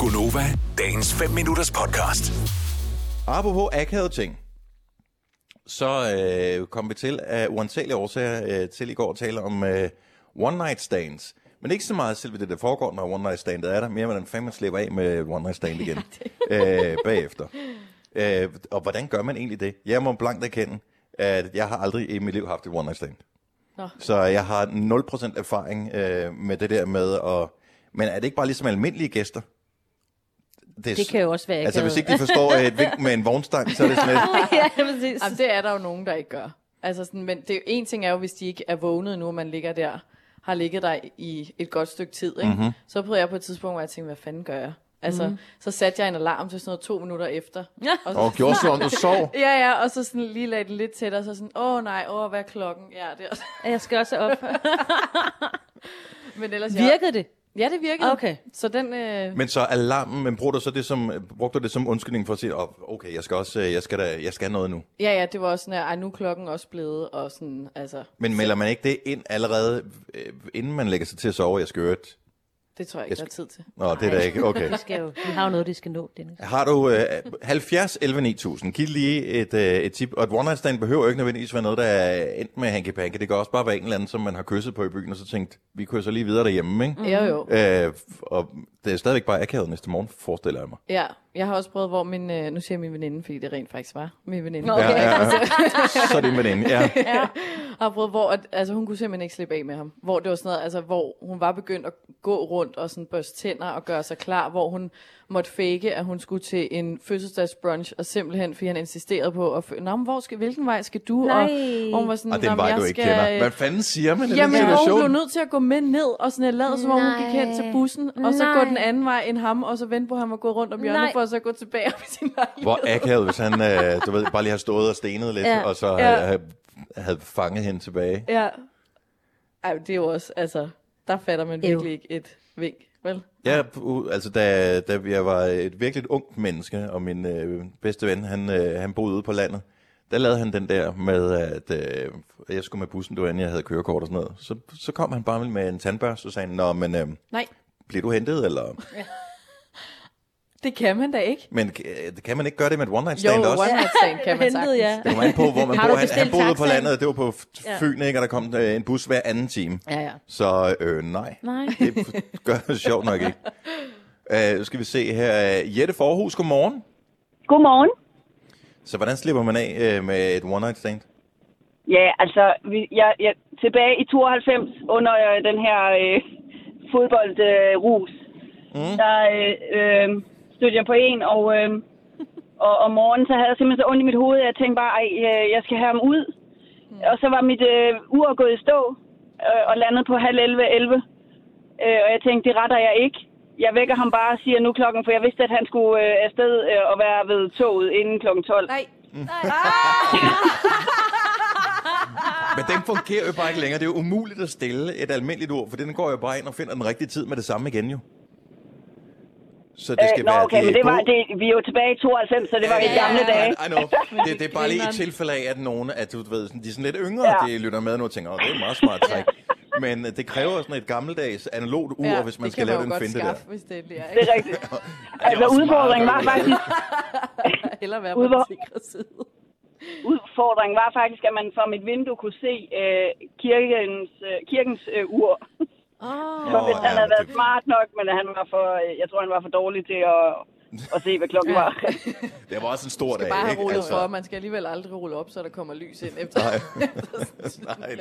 Gunova, dagens 5 minutters podcast. Apropos akavede ting, så kom vi til af uansagelige årsager til i går at tale om one night stands. Men ikke så meget selve det, der foregår, når one night standet er der. Mere, hvordan fanden man slipper af med one night stand igen bagefter. Og hvordan gør man egentlig det? Jeg må blankt erkende, at jeg har aldrig i mit liv haft et one night stand. Nå. Så jeg har 0% erfaring med det der med at... Men er det ikke bare ligesom almindelige gæster? Det kan jo også være. Altså hvis ikke de forstår et vink med en vognstang, så er det sådan et... Ja, præcis. Jamen, det er der jo nogen, der ikke gør. Altså sådan, men det, en ting er jo, hvis de ikke er vågnet nu, og man ligger der, har ligget der i et godt stykke tid, ikke? Mm-hmm. Så prøvede jeg på et tidspunkt, hvor jeg tænkte, hvad fanden gør jeg? Altså, så satte jeg en alarm til sådan noget 2 minutter efter. Ja. Og gjorde sådan, du sov. Ja, og så sådan lige lagde det lidt tættere, så sådan, hvad er klokken? Ja, det er... Jeg skal også op. Men ellers, virkede det? Ja, det virkede. Okay. Så den... Men så alarmen, men brugte du det som undskyldning for at sige, okay, jeg skal noget nu? Ja, det var også sådan, nu er klokken også blevet, og sådan, altså... Men melder man ikke det ind allerede, inden man lægger sig til at sove, jeg skal høre et... Det tror jeg ikke, der er tid til. Nå, det er der ikke, okay. Vi har jo noget, det skal nå, Dennis. Har du 70, 11, 9000, giv lige et tip, og et one night stand behøver jo ikke nødvendigvis være noget, der er endt med hanky-panky. Det kan også bare være en eller anden, som man har kysset på i byen, og så tænkt, vi kysser lige videre derhjemme, ikke? Mm-hmm. Jo. Og det er stadigvæk bare akavet næste morgen, forestiller jeg mig. Ja, jeg har også prøvet, hvor nu siger jeg min veninde, fordi det rent faktisk var min veninde. Okay. Ja. Så det er min veninde, ja. Jeg har prøvet, hvor hun kunne simpelthen ikke slippe af med ham. Hvor det var sådan noget, hvor hun var begyndt at gå rundt og sådan børste tænder og gøre sig klar, hvor hun måtte fake, at hun skulle til en fødselsdagsbrunch, og simpelthen, fordi han insisterede på, hvilken vej skal du? Nej. Og hun var sådan, den vej, du ikke kender. Hvad fanden siger man i den situation? Jamen, hun blev nødt til at gå med ned, og sådan lade, som om hun gik hen til bussen, og så gå den anden vej end ham, og så vende på ham og gå rundt om hjørnet, for at så gå tilbage op i sin lejlighed. Hvor akavet, hvis han, bare lige har stået og stenet lidt, og så havde fanget hende tilbage. Ja. Ej, det er jo også, der fatter man virkelig ikke et vink, vel? Ja, da jeg var et virkelig ungt menneske, og min bedste ven, han boede ude på landet, der lavede han den der med, at jeg skulle med bussen, det var inden jeg havde kørekort og sådan noget. Så kom han bare med en tandbørste og sagde, nå, men bliver du hentet, eller... Ja. Det kan man da ikke. Men kan man ikke gøre det med et one night stand også? Jo, one night stand kan man sagtens. Det kommer an på, hvor man bor. Han boede på landet, det var på Fyn, ikke? Og der kom en bus hver anden time. Ja. Så nej. Det gør det sjovt nok ikke. Skal vi se her. Jette Forhus, godmorgen. Godmorgen. Så hvordan slipper man af med et one night stand? Ja, jeg tilbage i 92 under den her fodboldrus. Der stødte jeg på en, og om morgenen så havde jeg simpelthen så ondt i mit hoved, at jeg tænkte bare, jeg skal have ham ud. Og så var mit ur gået i stå, og landet på 10:30, 11. Og jeg tænkte, det retter jeg ikke. Jeg vækker ham bare og siger nu klokken, for jeg vidste, at han skulle afsted og være ved toget inden klokken 12. Nej. Men den fungerer jo bare ikke længere. Det er jo umuligt at stille et almindeligt ur, for den går jo bare ind og finder den rigtige tid med det samme igen jo. Så det skal være... Okay, men det var, vi er jo tilbage i 92, så det var i gamle dage. I know. Det er bare lige et tilfælde af, at nogen, at du ved, de er sådan lidt yngre, de lytter med nu og tænker, det er meget smart træk. Men det kræver sådan et gammeldags analogt ur, hvis man skal lave den finte der. Hvis det er, ikke? Det er rigtigt. Udfordringen var faktisk... Eller være på den sikre side. Udfordringen var faktisk, at man fra mit vindue kunne se kirkens ur. For hvis han havde været smart nok, men jeg tror, han var for dårlig til at se, hvad klokken var. Det var også en stor dag. Man skal bare have rullet for, man skal alligevel aldrig rulle op, så der kommer lys ind efter.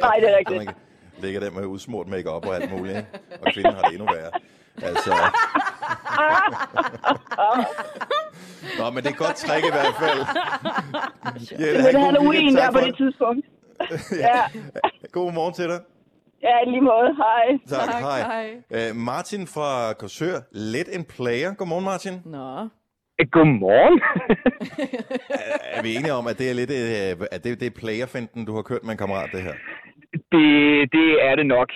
Nej, det er rigtigt. Man ligger der med udsmurt make-up og alt muligt, ikke? Og kvinden har det endnu værre. Altså... Nå, men det er godt træk i hvert fald. Det er Halloween der på det tidspunkt. God morgen til dig. Ja, lige måde. Hej. Tak, hej. Martin fra Korsør, let en player. Godmorgen, Martin. Nå. Godmorgen. Er vi enige om, at det er lidt det playerfinden, du har kørt med en kammerat, det her? Det er det nok.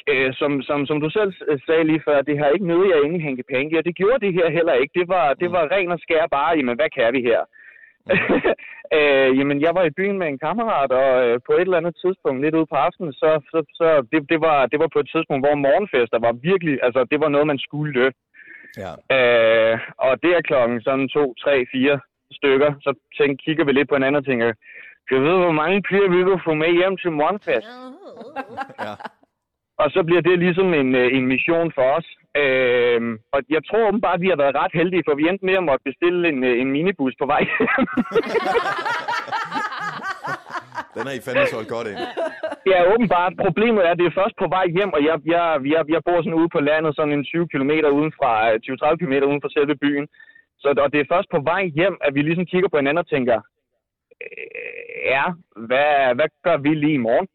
Som du selv sagde lige før, det har ikke nødt jeg ingen hænke-panke, og det gjorde det her heller ikke. Det var ren og skær bare, jamen hvad kan vi her? Jamen jeg var i byen med en kammerat, og på et eller andet tidspunkt, lidt ude på aftenen, så det var på et tidspunkt, hvor morgenfester var virkelig, det var noget, man skulle løfte. Ja. Og det er klokken sådan 2, 3, 4 stykker, så kigger vi lidt på hinanden og tænker, skal vi vide, hvor mange piger vi vil få med hjem til morgenfest? Ja. Og så bliver det ligesom en mission for os. Og jeg tror åbenbart, at vi har været ret heldige, for vi endte med at måtte bestille en minibus på vej. Den har I fandme solgt godt ind. Ja, åbenbart. Problemet er, at det er først på vej hjem, og jeg bor sådan ude på landet, sådan en 20-30 km uden for selve byen. Så og det er først på vej hjem, at vi ligesom kigger på hinanden og tænker, ja, hvad gør vi lige i morgen?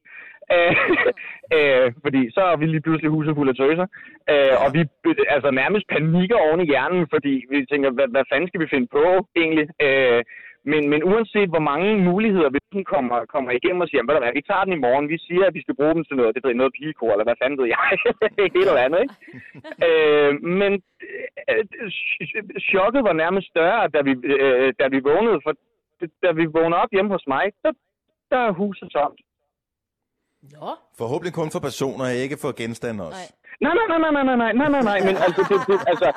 Fordi så er vi lige pludselig huset fuld af tøser, og vi altså nærmest panikker oven i hjernen, fordi vi tænker, hvad fanden skal vi finde på egentlig? Men uanset hvor mange muligheder vi kommer igennem og siger, vi tager den i morgen, vi siger, at vi skal bruge dem til noget, det er noget pigekor, eller hvad fanden ved jeg, et eller andet, ikke? Men chokket var nærmest større, da vi vågnede, for da vi vågnede op hjemme hos mig, der er huset tomt. Nå. Forhåbentlig kun for personer, ikke for genstande også. Nej. Men altså,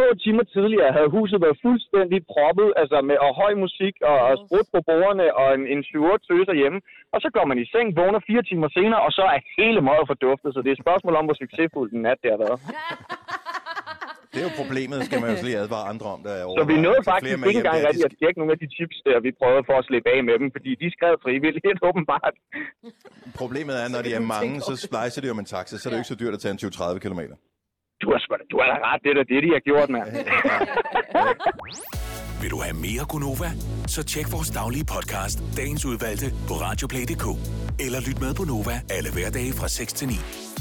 få timer tidligere havde huset været fuldstændig proppet, altså med og høj musik og sprut på bordene og en 7-8 tøser hjemme. Og så går man i seng, vågner 4 timer senere, og så er hele møget forduftet, så det er et spørgsmål om, hvor succesfuld den nat det har været. Det er jo problemet, skal man jo lige advare andre om. Så vi nåede faktisk ikke engang rigtigt at tjekke nogle af de tips, der vi prøvede for at slippe af med dem, fordi de skrev frivilligt, helt åbenbart. Problemet er, når de er mange, så splejser det jo med en taxa, så er det ikke så dyrt at tage en 20-30 km. Du har da ret, det er det, de har gjort, mand. Vil du have mere Gunova? Så tjek vores daglige podcast, Dagens Udvalgte, på radioplay.dk. Eller lyt med på Nova alle hverdage fra 6 til 9.